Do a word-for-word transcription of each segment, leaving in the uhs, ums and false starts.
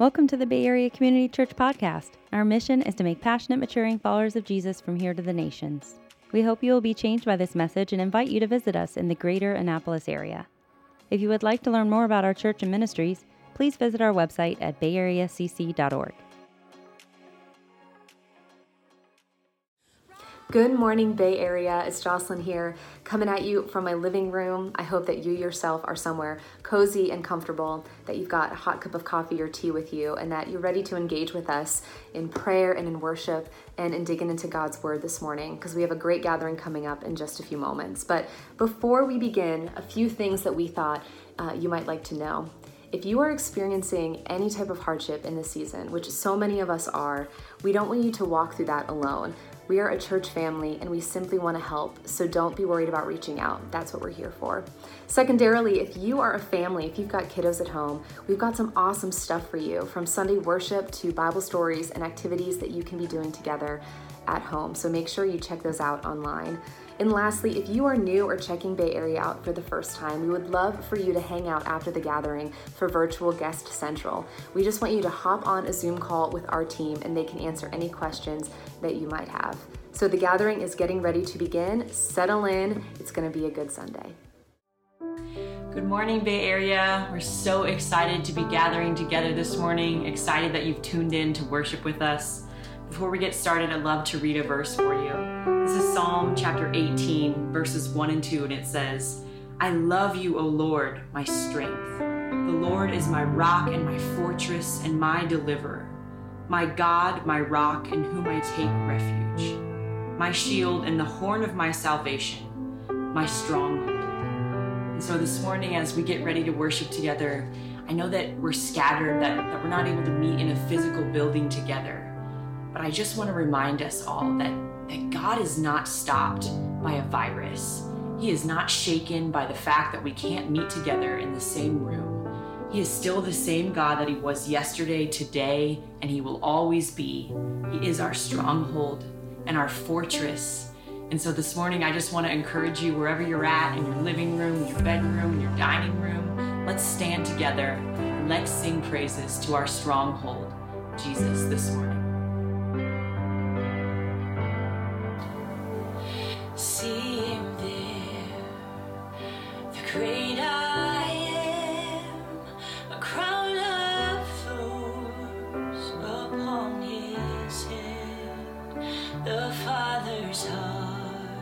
Welcome to the Bay Area Community Church podcast. Our mission is to make passionate, maturing followers of Jesus from here to the nations. We hope you will be changed by this message and invite you to visit us in the greater Annapolis area. If you would like to learn more about our church and ministries, please visit our website at bay area c c dot org. Good morning, Bay Area. It's Jocelyn here, coming at you from my living room. I hope that you yourself are somewhere cozy and comfortable, that you've got a hot cup of coffee or tea with you, and that you're ready to engage with us in prayer and in worship and in digging into God's Word this morning, because we have a great gathering coming up in just a few moments. But before we begin, a few things that we thought uh, you might like to know. If you are experiencing any type of hardship in this season, which so many of us are, we don't want you to walk through that alone. We are a church family and we simply want to help, so don't be worried about reaching out. That's what we're here for. Secondarily, if you are a family, if you've got kiddos at home, we've got some awesome stuff for you, from Sunday worship to Bible stories and activities that you can be doing together at home, so make sure you check those out online. And lastly, if you are new or checking Bay Area out for the first time, we would love for you to hang out after the gathering for virtual guest central. We just want you to hop on a Zoom call with our team and they can answer any questions that you might have. So the gathering is getting ready to begin. Settle in. It's going to be a good Sunday. Good morning, Bay Area. We're so excited to be gathering together this morning. Excited that you've tuned in to worship with us. Before we get started, I'd love to read a verse for you. This is Psalm chapter eighteen, verses one and two, and it says, I love you, O Lord, my strength. The Lord is my rock and my fortress and my deliverer. My God, my rock, in whom I take refuge. My shield and the horn of my salvation, my stronghold. And so this morning, as we get ready to worship together, I know that we're scattered, that, that we're not able to meet in a physical building together. But I just want to remind us all that, that God is not stopped by a virus. He is not shaken by the fact that we can't meet together in the same room. He is still the same God that he was yesterday, today, and he will always be. He is our stronghold and our fortress. And so this morning, I just want to encourage you, wherever you're at, in your living room, your bedroom, your dining room, let's stand together and let's sing praises to our stronghold, Jesus, this morning. See him there, the great I am, a crown of thorns upon his head, the Father's heart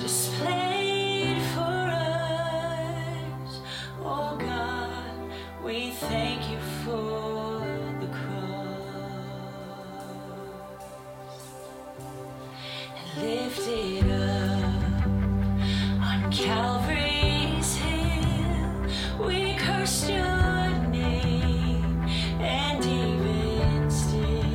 displayed for us. Oh God, we thank you for the cross, and lift it Calvary's hill, we cursed your name, and even still,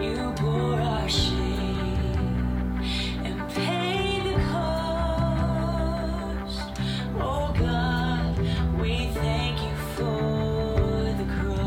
you bore our shame and paid the cost. Oh God, we thank you for the cross.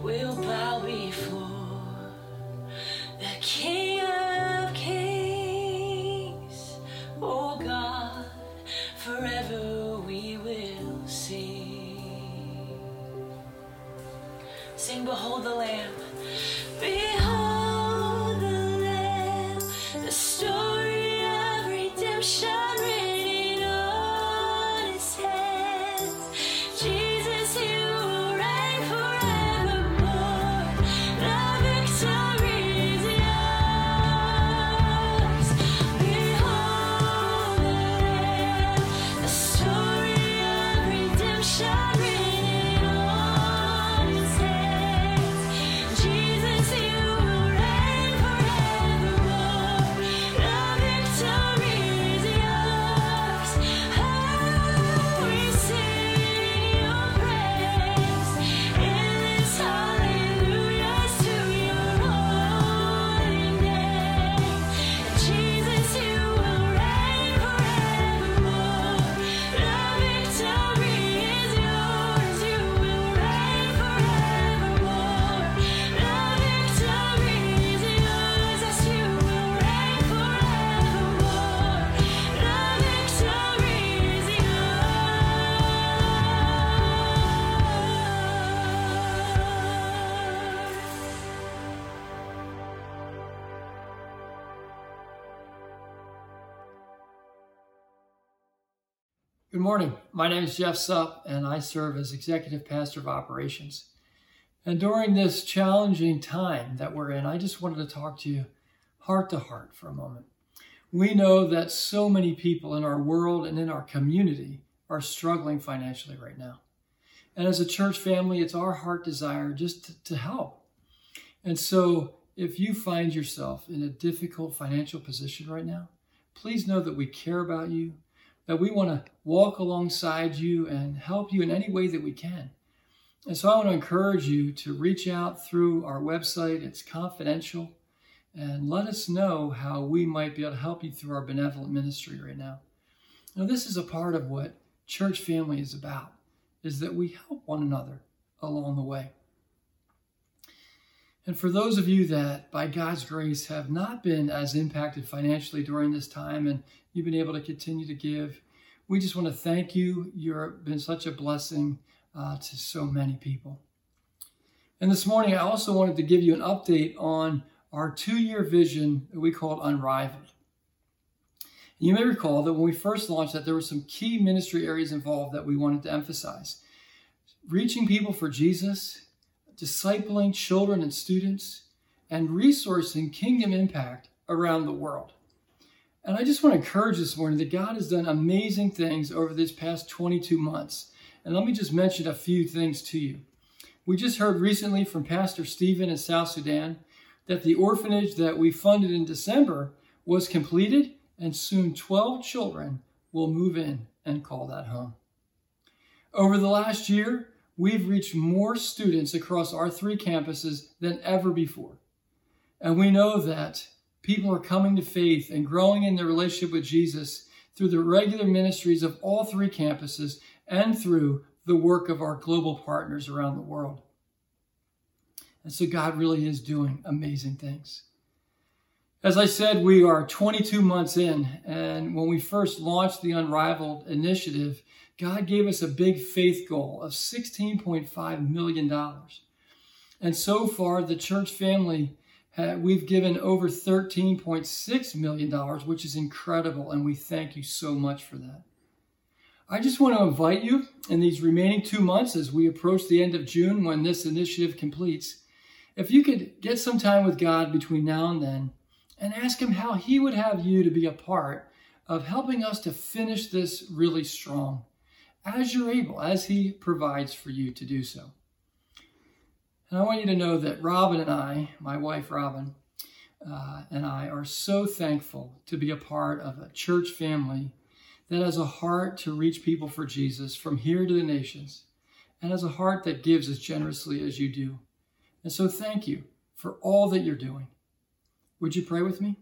will bow before the King of Kings. Oh God, forever we will sing. Sing, behold the Lamb. Behold the Lamb, the story of redemption. Good morning. My name is Jeff Supp, and I serve as Executive Pastor of Operations. And during this challenging time that we're in, I just wanted to talk to you heart to heart for a moment. We know that so many people in our world and in our community are struggling financially right now. And as a church family, it's our heart desire just to, to help. And so if you find yourself in a difficult financial position right now, please know that we care about you, that we want to walk alongside you and help you in any way that we can. And so I want to encourage you to reach out through our website. It's confidential. And let us know how we might be able to help you through our benevolent ministry right now. Now, this is a part of what church family is about, is that we help one another along the way. And for those of you that, by God's grace, have not been as impacted financially during this time and you've been able to continue to give, we just want to thank you. You've been such a blessing uh, to so many people. And this morning, I also wanted to give you an update on our two-year vision that we called Unrivaled. And you may recall that when we first launched that, there were some key ministry areas involved that we wanted to emphasize. Reaching people for Jesus, discipling children and students, and resourcing kingdom impact around the world. And I just want to encourage this morning that God has done amazing things over this past twenty-two months. And let me just mention a few things to you. We just heard recently from Pastor Stephen in South Sudan that the orphanage that we funded in December was completed, and soon twelve children will move in and call that home. Over the last year, we've reached more students across our three campuses than ever before. And we know that people are coming to faith and growing in their relationship with Jesus through the regular ministries of all three campuses and through the work of our global partners around the world. And so God really is doing amazing things. As I said, we are twenty-two months in, and when we first launched the Unrivaled initiative, God gave us a big faith goal of sixteen point five million dollars. And so far, the church family, we've given over thirteen point six million dollars, which is incredible, and we thank you so much for that. I just want to invite you in these remaining two months as we approach the end of June when this initiative completes, if you could get some time with God between now and then and ask Him how He would have you to be a part of helping us to finish this really strong, as you're able, as He provides for you to do so. And I want you to know that Robin and I, my wife Robin, uh, and I are so thankful to be a part of a church family that has a heart to reach people for Jesus from here to the nations, and has a heart that gives as generously as you do. And so thank you for all that you're doing. Would you pray with me?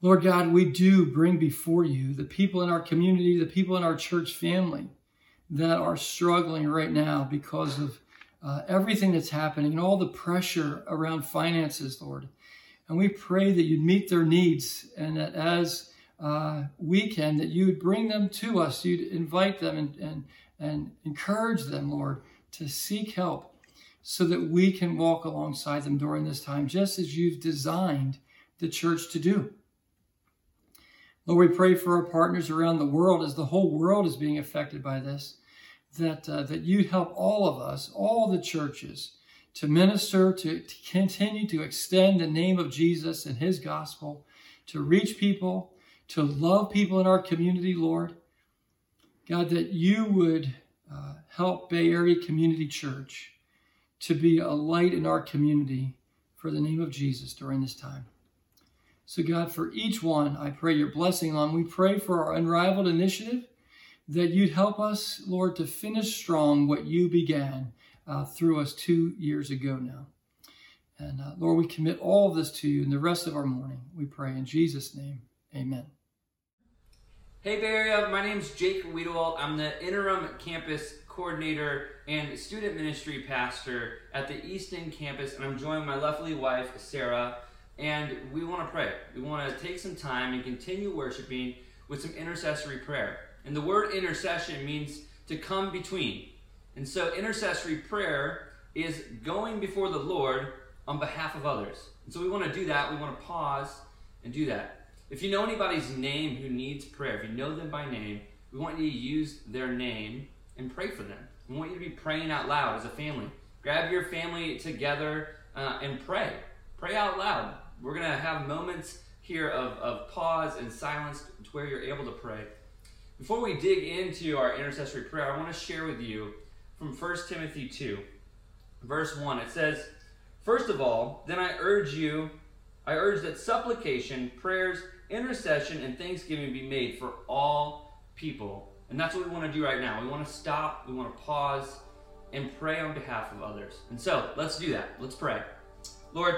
Lord God, we do bring before you the people in our community, the people in our church family that are struggling right now because of uh, everything that's happening and all the pressure around finances, Lord. And we pray that you'd meet their needs, and that as uh, we can, that you would bring them to us. You'd invite them and, and, and encourage them, Lord, to seek help so that we can walk alongside them during this time, just as you've designed the church to do. Lord, we pray for our partners around the world as the whole world is being affected by this, that, uh, that you'd help all of us, all the churches, to minister, to, to continue to extend the name of Jesus and his gospel, to reach people, to love people in our community, Lord. God, that you would uh, help Bay Area Community Church to be a light in our community for the name of Jesus during this time. So God, for each one, I pray your blessing on. We pray for our Unrivaled initiative, that you'd help us, Lord, to finish strong what you began Uh, through us two years ago now. And uh, Lord, we commit all of this to you and the rest of our morning. We pray in Jesus' name, amen. Hey Bay Area, my name's Jake Wiedewald. I'm the interim campus coordinator and student ministry pastor at the Easton Campus, and I'm joined by my lovely wife, Sarah, and we want to pray. We want to take some time and continue worshiping with some intercessory prayer. And the word intercession means to come between. And so intercessory prayer is going before the Lord on behalf of others. And so we want to do that. We want to pause and do that. If you know anybody's name who needs prayer, if you know them by name, we want you to use their name and pray for them. We want you to be praying out loud as a family. Grab your family together uh, and pray. Pray out loud. We're going to have moments here of, of pause and silence to where you're able to pray. Before we dig into our intercessory prayer, I want to share with you from First Timothy two, verse one, it says, "First of all, then I urge you, I urge that supplication, prayers, intercession, and thanksgiving be made for all people." And that's what we want to do right now. We want to stop, we want to pause, and pray on behalf of others. And so, let's do that. Let's pray. Lord,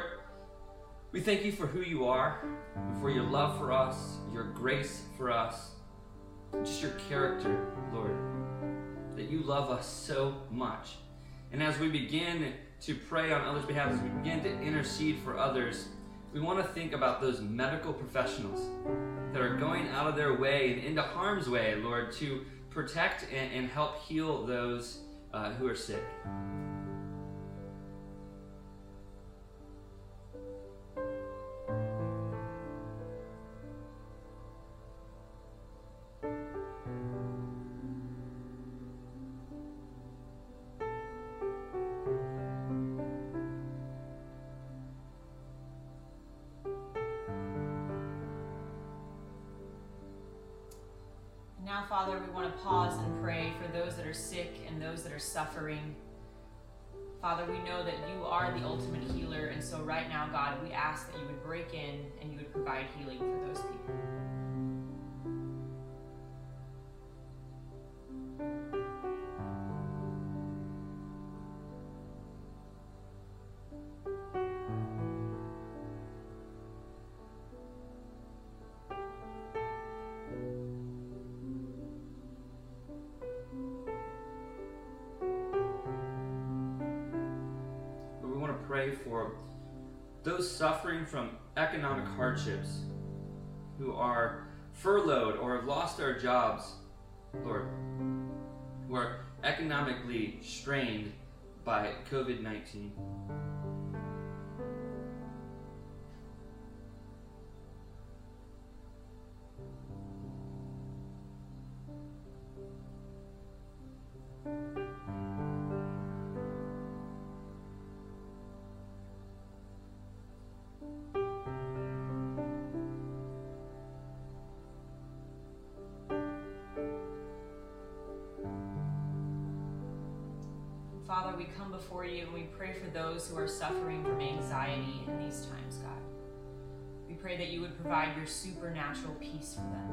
we thank you for who you are, for your love for us, your grace for us, just your character, Lord, that you love us so much. And as we begin to pray on others' behalf, as we begin to intercede for others, we want to think about those medical professionals that are going out of their way and into harm's way, Lord, to protect and, and help heal those uh, who are sick. Father, we want to pause and pray for those that are sick and those that are suffering. Father, we know that you are the ultimate healer, and so right now, God, we ask that you would break in and you would provide healing for those people. For those suffering from economic hardships, who are furloughed or have lost their jobs, Lord, who are economically strained by covid nineteen. Father, we come before you and we pray for those who are suffering from anxiety in these times, God. We pray that you would provide your supernatural peace for them.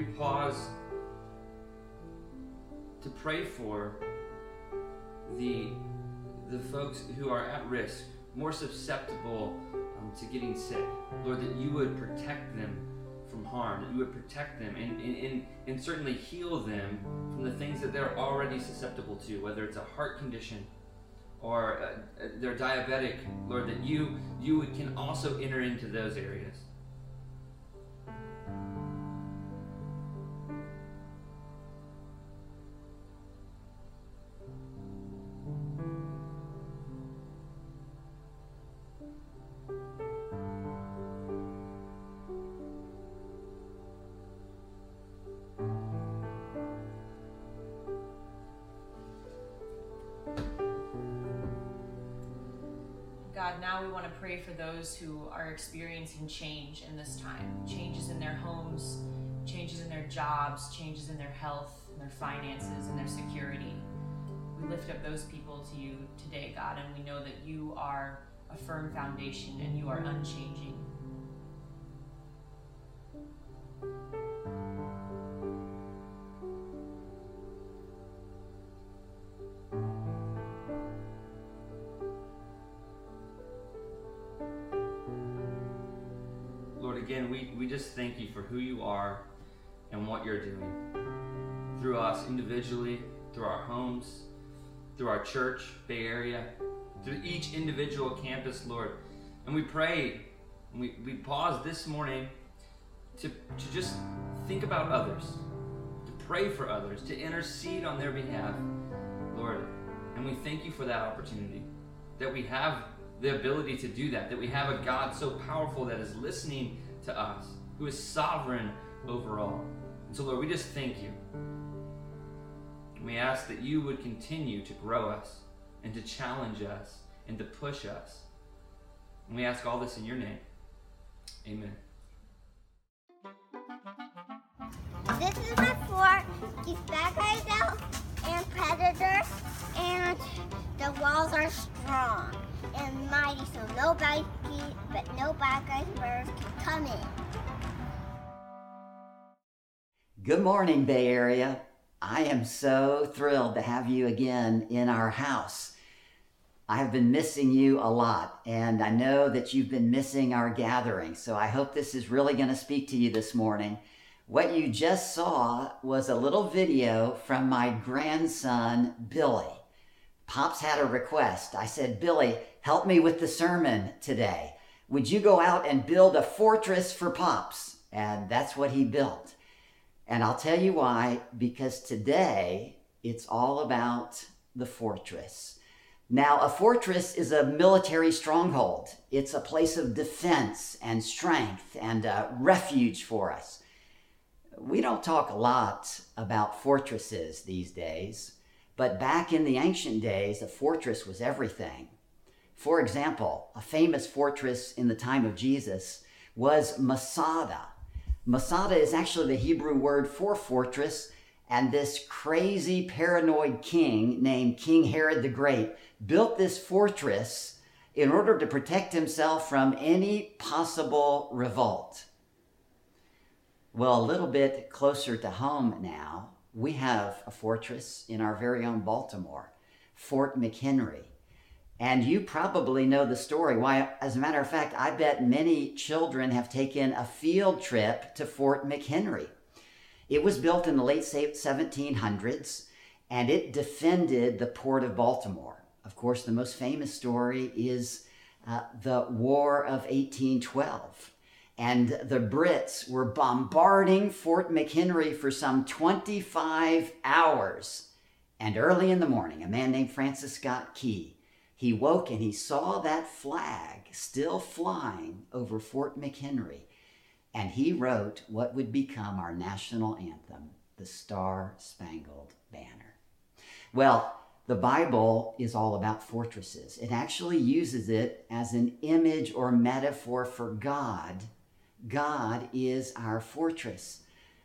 we pause to pray for the the folks who are at risk, more susceptible um, to getting sick. Lord, that you would protect them from harm, that you would protect them and, and, and, and certainly heal them from the things that they're already susceptible to, whether it's a heart condition or uh, they're diabetic. Lord, that you, you can also enter into those areas. Now we want to pray for those who are experiencing change in this time. Changes in their homes, changes in their jobs, changes in their health, and their finances, and their security. We lift up those people to you today, God, and we know that you are a firm foundation and you are unchanging. Just thank you for who you are and what you're doing through us individually, through our homes, through our church, Bay Area, through each individual campus, Lord. And we pray, and we, we pause this morning to, to just think about others, to pray for others, to intercede on their behalf, Lord. And we thank you for that opportunity, that we have the ability to do that, that we have a God so powerful that is listening to us, who is sovereign over all. And so, Lord, we just thank you. And we ask that you would continue to grow us and to challenge us and to push us. And we ask all this in your name. Amen. This is before these bad guys out and predators, and the walls are strong and mighty, so no bad guys, but no bad guys birds can come in. Good morning, Bay Area. I am so thrilled to have you again in our house. I have been missing you a lot, and I know that you've been missing our gathering, so I hope this is really going to speak to you this morning. What you just saw was a little video from my grandson, Billy. Pops had a request. I said, Billy, help me with the sermon today. Would you go out and build a fortress for Pops? And that's what he built. And I'll tell you why, because today it's all about the fortress. Now, a fortress is a military stronghold. It's a place of defense and strength and a refuge for us. We don't talk a lot about fortresses these days, but back in the ancient days, a fortress was everything. For example, a famous fortress in the time of Jesus was Masada. Masada is actually the Hebrew word for fortress, and this crazy, paranoid king named King Herod the Great built this fortress in order to protect himself from any possible revolt. Well, a little bit closer to home now, we have a fortress in our very own Baltimore, Fort McHenry. And you probably know the story. Why, as a matter of fact, I bet many children have taken a field trip to Fort McHenry. It was built in the late seventeen hundreds, and it defended the port of Baltimore. Of course, the most famous story is uh, the War of eighteen twelve. And the Brits were bombarding Fort McHenry for some twenty-five hours. And early in the morning, a man named Francis Scott Key, he woke and he saw that flag still flying over Fort McHenry. And he wrote what would become our national anthem, the Star-Spangled Banner. Well, the Bible is all about fortresses. It actually uses it as an image or metaphor for God. God is our fortress.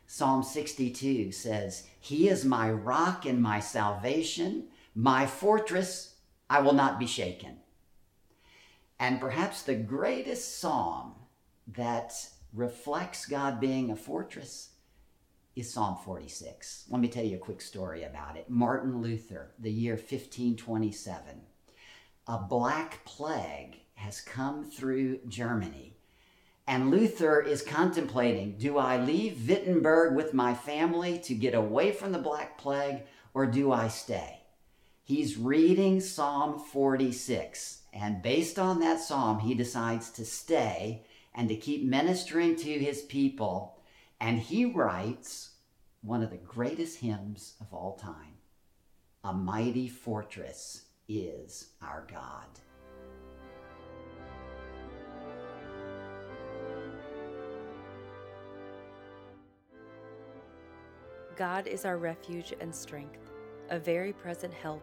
Psalm sixty-two says, "He is my rock and my salvation, my fortress, I will not be shaken." And perhaps the greatest psalm that reflects God being a fortress is Psalm forty-six. Let me tell you a quick story about it. Martin Luther, the year fifteen twenty-seven, a black plague has come through Germany, and Luther is contemplating, do I leave Wittenberg with my family to get away from the black plague, or do I stay? He's reading Psalm forty-six, and based on that psalm, he decides to stay and to keep ministering to his people, and he writes one of the greatest hymns of all time, "A Mighty Fortress is Our God." God is our refuge and strength, a very present help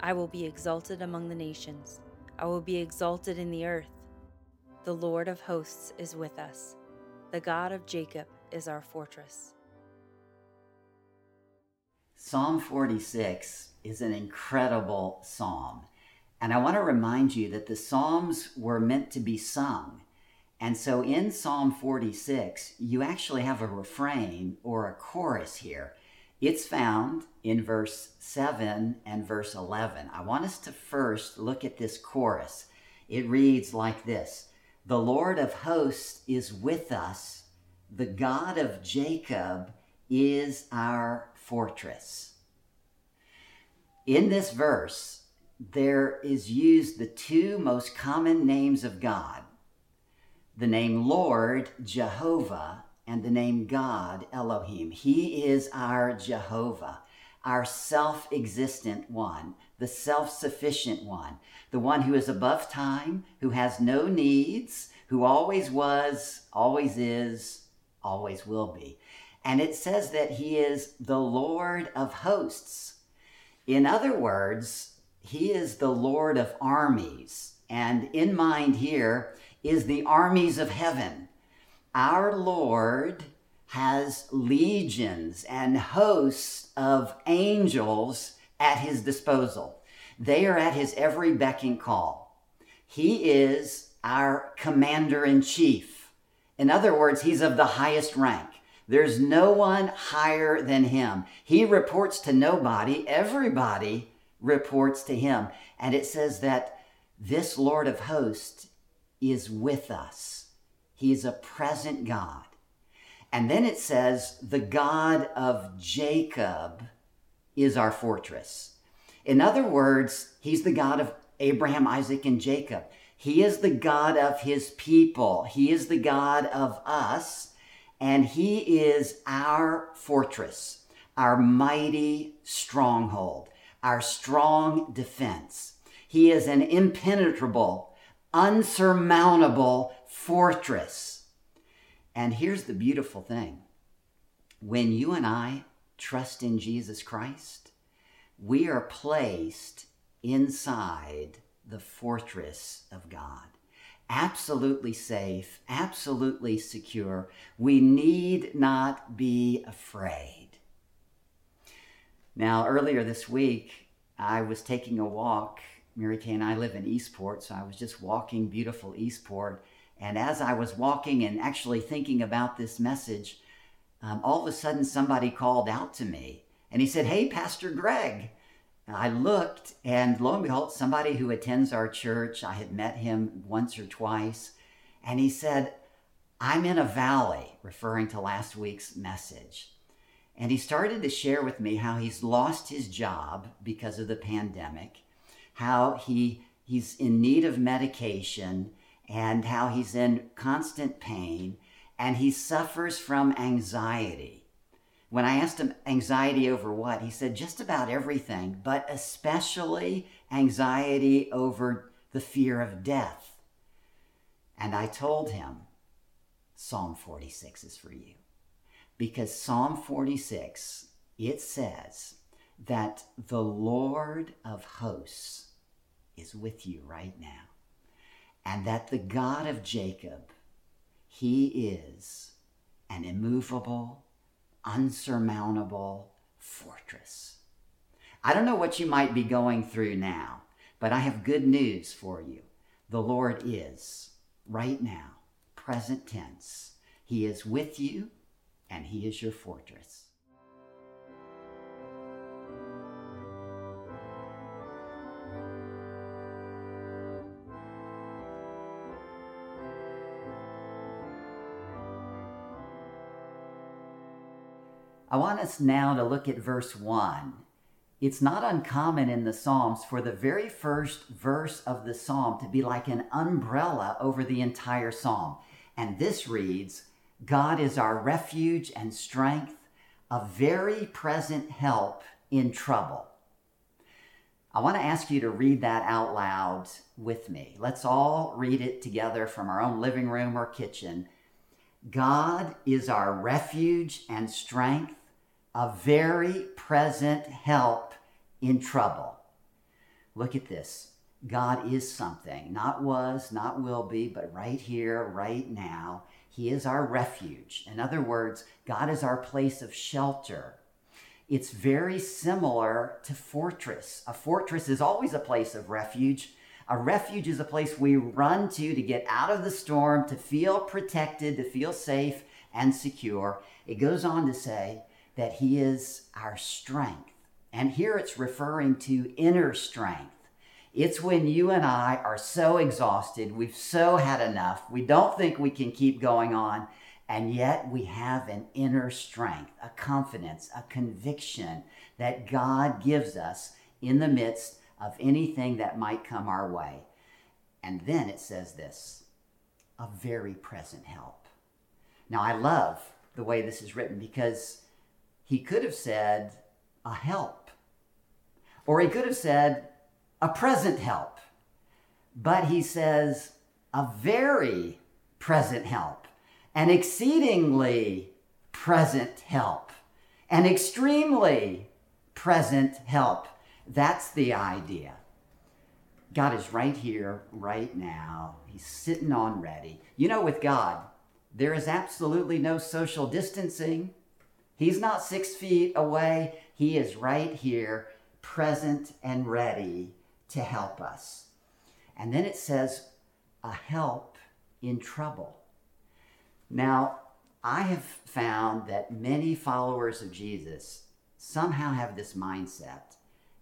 I will be exalted among the nations. I will be exalted in the earth. The Lord of hosts is with us. The God of Jacob is our fortress. Psalm forty-six is an incredible psalm. And I want to remind you that the psalms were meant to be sung. And so in Psalm forty-six, you actually have a refrain or a chorus here. It's found in verse seven and verse eleven. I want us to first look at this chorus. It reads like this: "The Lord of hosts is with us. The God of Jacob is our fortress." In this verse, there is used the two most common names of God, the name Lord, Jehovah, and the name God, Elohim. He is our Jehovah, our self-existent one, the self-sufficient one, the one who is above time, who has no needs, who always was, always is, always will be. And it says that he is the Lord of hosts. In other words, he is the Lord of armies. And in mind here is the armies of heaven. Our Lord has legions and hosts of angels at his disposal. They are at his every beck and call. He is our commander-in-chief. In other words, he's of the highest rank. There's no one higher than him. He reports to nobody. Everybody reports to him. And it says that this Lord of hosts is with us. He is a present God. And then it says, the God of Jacob is our fortress. In other words, he's the God of Abraham, Isaac, and Jacob. He is the God of his people. He is the God of us, and he is our fortress, our mighty stronghold, our strong defense. He is an impenetrable, unsurmountable fortress. And here's the beautiful thing. When you and I trust in Jesus Christ, we are placed inside the fortress of God. Absolutely safe, absolutely secure. We need not be afraid. Now, earlier this week, I was taking a walk. Mary Kay and I live in Eastport, so I was just walking beautiful Eastport. And as I was walking and actually thinking about this message, um, all of a sudden somebody called out to me. And he said, "Hey, Pastor Greg." And I looked, and lo and behold, somebody who attends our church. I had met him once or twice. And he said, I'm in a valley, referring to last week's message. And he started to share with me how he's lost his job because of the pandemic, how he he's in need of medication, and how he's in constant pain, and he suffers from anxiety. When I asked him anxiety over what, he said just about everything, but especially anxiety over the fear of death. And I told him, Psalm forty-six is for you. Because Psalm forty-six, it says that the Lord of hosts is with you right now, and that the God of Jacob, he is an immovable, unsurmountable fortress. I don't know what you might be going through now, but I have good news for you. The Lord is right now, present tense. He is with you, and he is your fortress. I want us now to look at verse one. It's not uncommon in the Psalms for the very first verse of the Psalm to be like an umbrella over the entire Psalm. And this reads, God is our refuge and strength, a very present help in trouble. I want to ask you to read that out loud with me. Let's all read it together from our own living room or kitchen. God is our refuge and strength, a very present help in trouble. Look at this. God is something, not was, not will be, but right here, right now. He is our refuge. In other words, God is our place of shelter. It's very similar to fortress. A fortress is always a place of refuge. A refuge is a place we run to to get out of the storm, to feel protected, to feel safe and secure. It goes on to say that he is our strength. And here it's referring to inner strength. It's when you and I are so exhausted, we've so had enough, we don't think we can keep going on, and yet we have an inner strength, a confidence, a conviction that God gives us in the midst of anything that might come our way. And then it says this, a very present help. Now I love the way this is written because he could have said a help, or he could have said a present help, but he says a very present help, an exceedingly present help, an extremely present help. That's the idea. God is right here, right now. He's sitting on ready. You know, with God, there is absolutely no social distancing. He's not six feet away. He is right here, present and ready to help us. And then it says, a help in trouble. Now, I have found that many followers of Jesus somehow have this mindset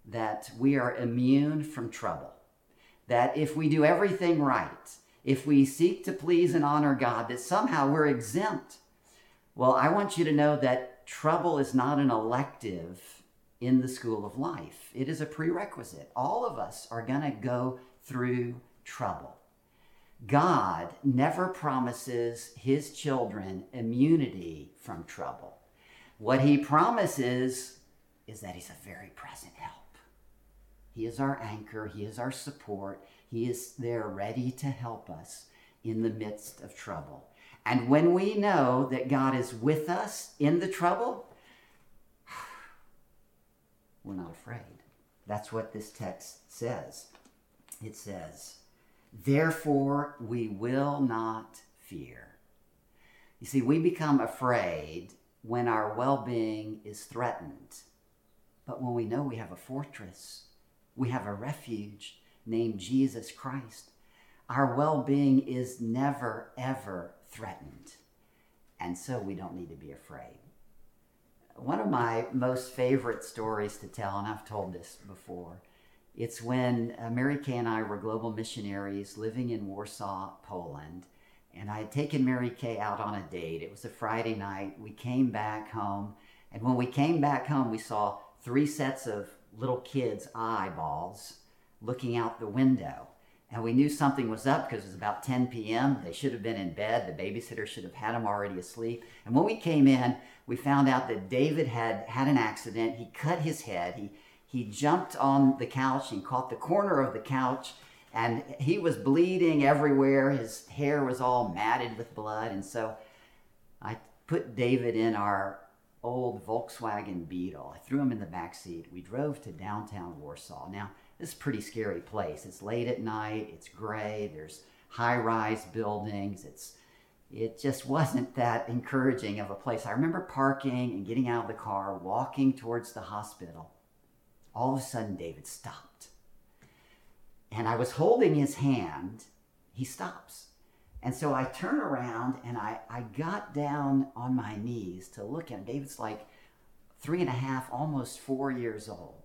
that we are immune from trouble, that if we do everything right, if we seek to please and honor God, that somehow we're exempt. Well, I want you to know that trouble is not an elective in the school of life. It is a prerequisite. All of us are going to go through trouble. God never promises his children immunity from trouble. What he promises is that he's a very present help. He is our anchor. He is our support. He is there ready to help us in the midst of trouble. And when we know that God is with us in the trouble, we're not afraid. That's what this text says. It says, therefore we will not fear. You see, we become afraid when our well-being is threatened. But when we know we have a fortress, we have a refuge named Jesus Christ, our well-being is never, ever threatened. And so we don't need to be afraid. One of my most favorite stories to tell, and I've told this before, it's when Mary Kay and I were global missionaries living in Warsaw, Poland, and I had taken Mary Kay out on a date. It was a Friday night. We came back home, and when we came back home, we saw three sets of little kids' eyeballs looking out the window. And we knew something was up because it was about ten p.m. They should have been in bed. The babysitter should have had them already asleep. And when we came in, we found out that David had had an accident. He cut his head. He he jumped on the couch. He caught the corner of the couch, and he was bleeding everywhere. His hair was all matted with blood. And so I put David in our old Volkswagen Beetle. I threw him in the back seat. We drove to downtown Warsaw. Now, this is a pretty scary place. It's late at night. It's gray. There's high-rise buildings. It's it just wasn't that encouraging of a place. I remember parking and getting out of the car, walking towards the hospital. All of a sudden, David stopped. And I was holding his hand. He stops. And so I turn around, and I, I got down on my knees to look at him. David's like three and a half, almost four years old.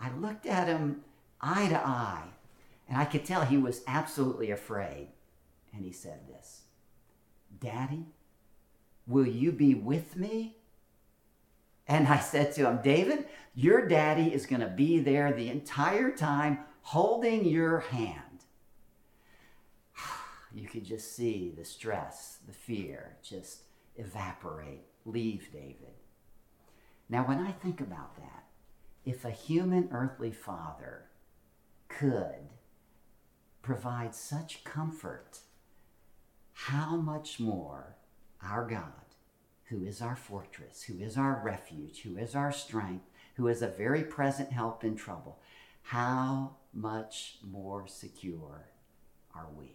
I looked at him eye to eye, and I could tell he was absolutely afraid. And he said this, "Daddy, will you be with me?" And I said to him, "David, your daddy is going to be there the entire time, holding your hand." You could just see the stress, the fear just evaporate, leave David. Now, when I think about that, if a human earthly father could provide such comfort, how much more our God, who is our fortress, who is our refuge, who is our strength, who is a very present help in trouble, how much more secure are we?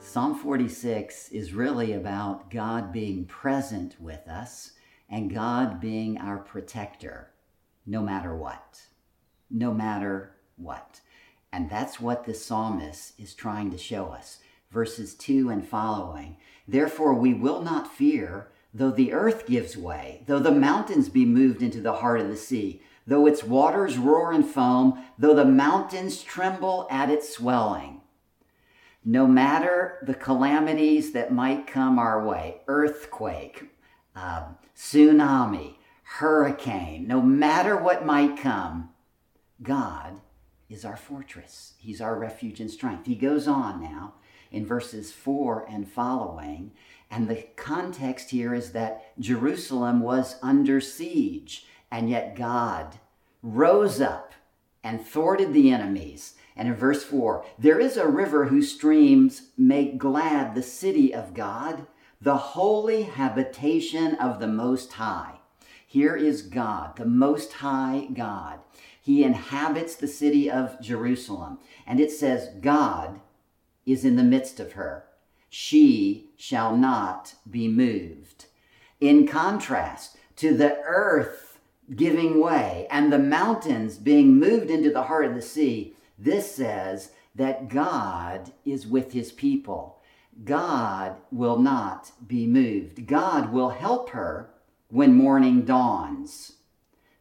Psalm forty-six is really about God being present with us and God being our protector, no matter what. No matter what. And that's what the psalmist is trying to show us. Verses two and following. "Therefore we will not fear, though the earth gives way, though the mountains be moved into the heart of the sea, though its waters roar and foam, though the mountains tremble at its swelling." No matter the calamities that might come our way, earthquake, um, tsunami, hurricane, no matter what might come, God is our fortress. He's our refuge and strength. He goes on now in verses four and following, and the context here is that Jerusalem was under siege, and yet God rose up and thwarted the enemies. And in verse four, "There is a river whose streams make glad the city of God, the holy habitation of the Most High." Here is God, the Most High God. He inhabits the city of Jerusalem. And it says, God is in the midst of her. She shall not be moved. In contrast to the earth giving way and the mountains being moved into the heart of the sea, this says that God is with his people. God will not be moved. God will help her when morning dawns.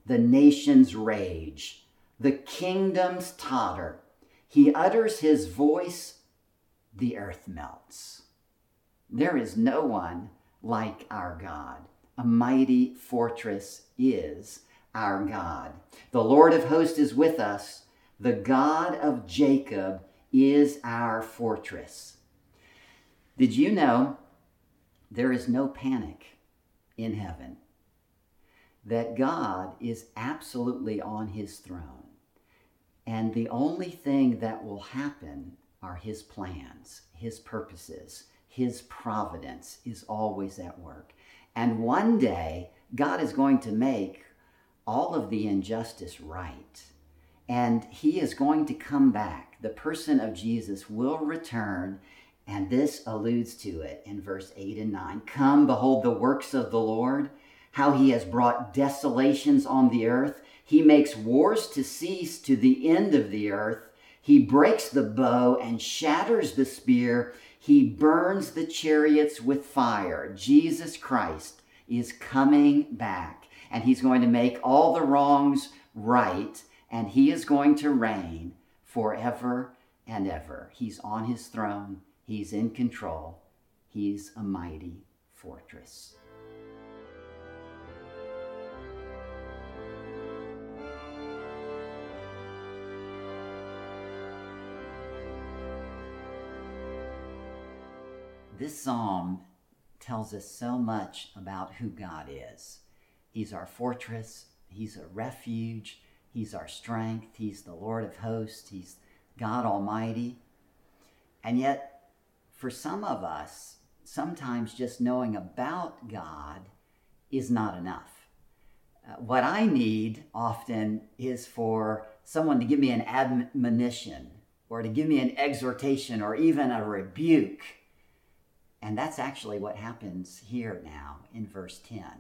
The nations rage, the kingdoms totter. He utters his voice, the earth melts. There is no one like our God. A mighty fortress is our God. The Lord of hosts is with us. The God of Jacob is our fortress. Did you know there is no panic in heaven? That God is absolutely on his throne, and the only thing that will happen are his plans, his purposes, his providence is always at work. And one day, God is going to make all of the injustice right, and he is going to come back. The person of Jesus will return, and this alludes to it in verse eight and nine. "Come, behold the works of the Lord, how he has brought desolations on the earth. He makes wars to cease to the end of the earth. He breaks the bow and shatters the spear. He burns the chariots with fire. Jesus Christ is coming back, and he's going to make all the wrongs right, and he is going to reign forever and ever. He's on his throne. He's in control. He's a mighty fortress. This psalm tells us so much about who God is. He's our fortress. He's a refuge. He's our strength. He's the Lord of hosts. He's God Almighty. And yet, for some of us, sometimes just knowing about God is not enough. Uh, what I need often is for someone to give me an admonition or to give me an exhortation or even a rebuke. And that's actually what happens here now in verse ten.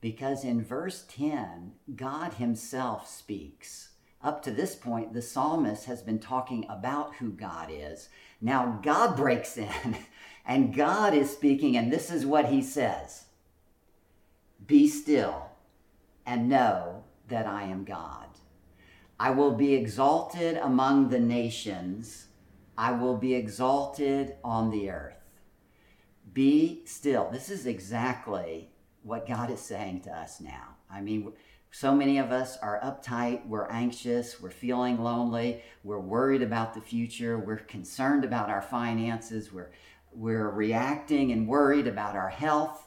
Because in verse ten, God himself speaks. Up to this point, the psalmist has been talking about who God is. Now God breaks in and God is speaking, and this is what he says. Be still and know that I am God. I will be exalted among the nations. I will be exalted on the earth. Be still. This is exactly what God is saying to us now. I mean, so many of us are uptight, we're anxious, we're feeling lonely, we're worried about the future, we're concerned about our finances, we're, we're reacting and worried about our health.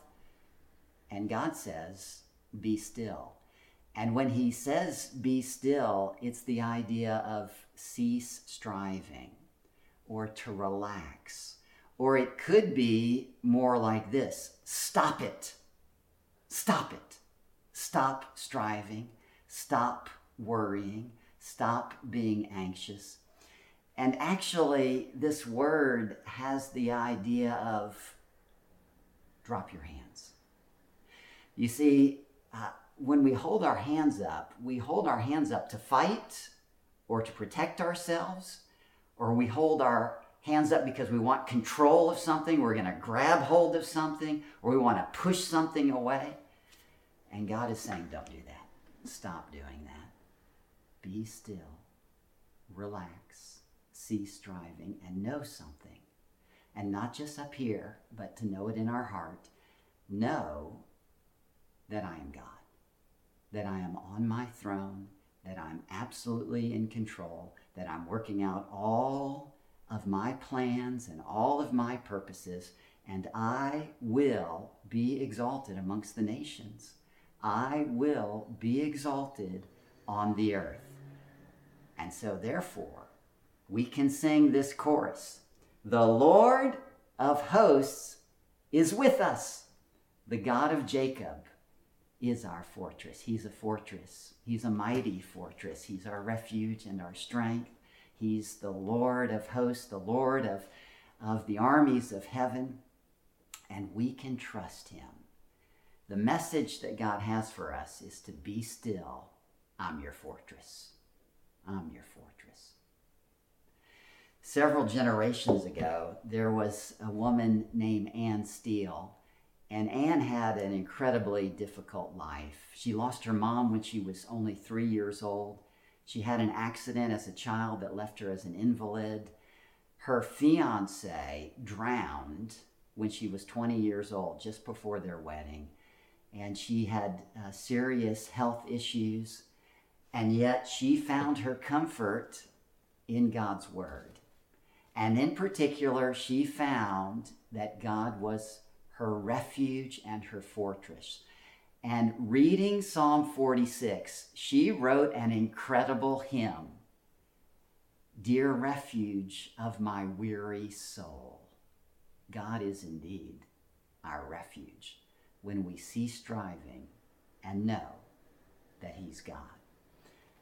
And God says, be still. And when he says, be still, it's the idea of cease striving or to relax. Or it could be more like this. Stop it. Stop it. Stop striving. Stop worrying. Stop being anxious. And actually, this word has the idea of drop your hands. You see, uh, when we hold our hands up, we hold our hands up to fight or to protect ourselves, or we hold our hands up because we want control of something, we're going to grab hold of something, or we want to push something away. And God is saying, don't do that. Stop doing that. Be still, relax, cease striving, and know something. And not just up here, but to know it in our heart. Know that I am God, that I am on my throne, that I'm absolutely in control, that I'm working out all of my plans and all of my purposes, and I will be exalted amongst the nations. I will be exalted on the earth. And so therefore, we can sing this chorus. The Lord of hosts is with us. The God of Jacob is our fortress. He's a fortress. He's a mighty fortress. He's our refuge and our strength. He's the Lord of hosts, the Lord of, of the armies of heaven, and we can trust him. The message that God has for us is to be still. I'm your fortress. I'm your fortress. Several generations ago, there was a woman named Ann Steele, and Ann had an incredibly difficult life. She lost her mom when she was only three years old. She had an accident as a child that left her as an invalid. Her fiancé drowned when she was twenty years old, just before their wedding. And she had uh, serious health issues. And yet she found her comfort in God's word. And in particular, she found that God was her refuge and her fortress. And reading Psalm forty-six, she wrote an incredible hymn. Dear refuge of my weary soul. God is indeed our refuge when we cease striving and know that he's God.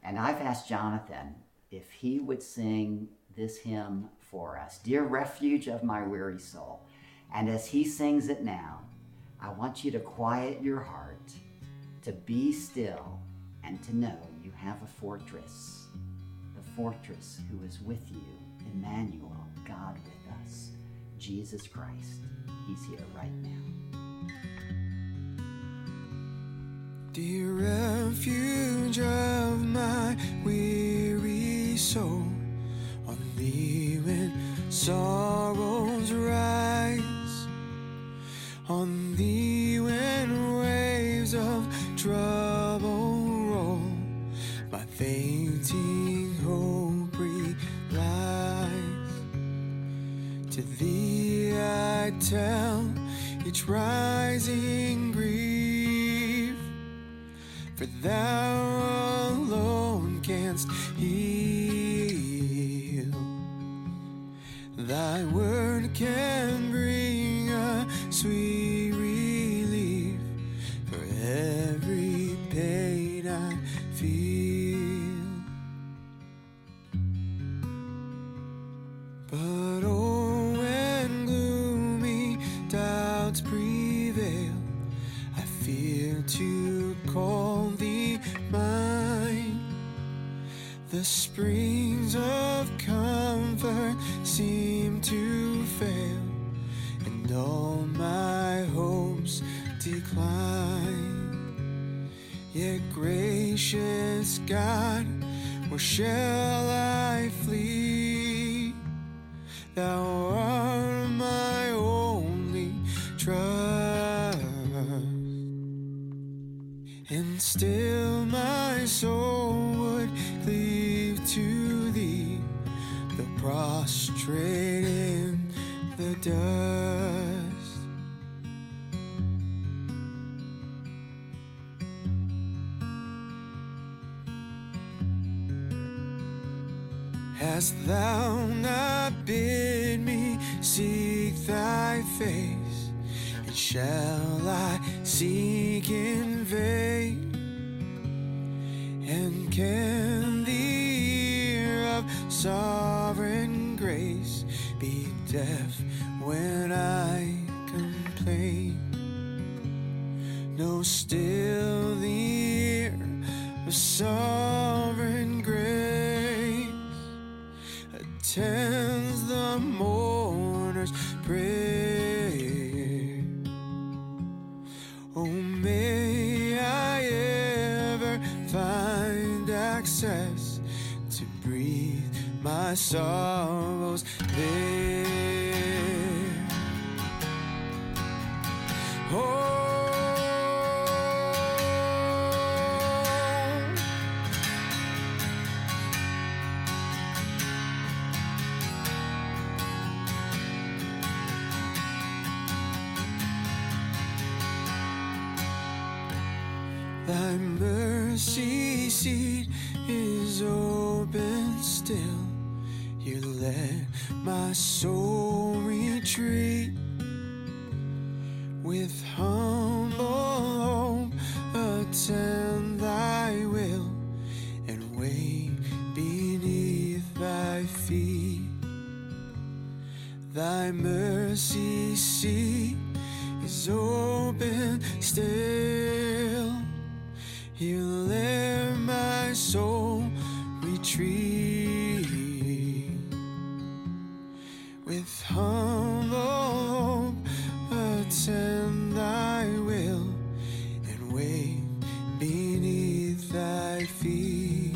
And I've asked Jonathan if he would sing this hymn for us. Dear refuge of my weary soul. And as he sings it now, I want you to quiet your heart, to be still, and to know you have a fortress, the fortress who is with you, Emmanuel, God with us, Jesus Christ. He's here right now. Dear refuge of my weary soul, on thee when sorrows rise, on thee when waves of trouble roll, my fainting hope relies. To thee I tell each rising grief, for thou alone canst heal. Thy word can bring a sweet relief for every pain I feel. But oh, when gloomy doubts prevail, I fear to call thee mine. The springs of comfort seem to fail, and all my hopes decline. Yet gracious God, where shall I flee? Thou art my only trust, and still my soul would cleave to thee, though prostrate in the dust. Hast thou not bid me seek thy face, and shall I seek in vain? And can the ear of sovereign grace be deaf when I complain? No, still the ear of sovereign grace attends the mourner's prayer. Oh, may I ever find access to breathe my sorrows there. Oh, thy mercy seat is open still, you let my soul retreat with humble hope. Attend thy will and wait beneath thy feet. Thy mercy seat is open still, you let my soul retreat with humble hope. Attend thy will and wait beneath thy feet,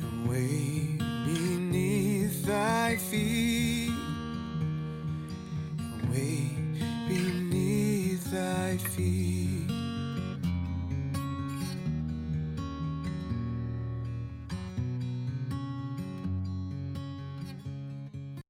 and wait beneath thy feet, and wait beneath thy feet.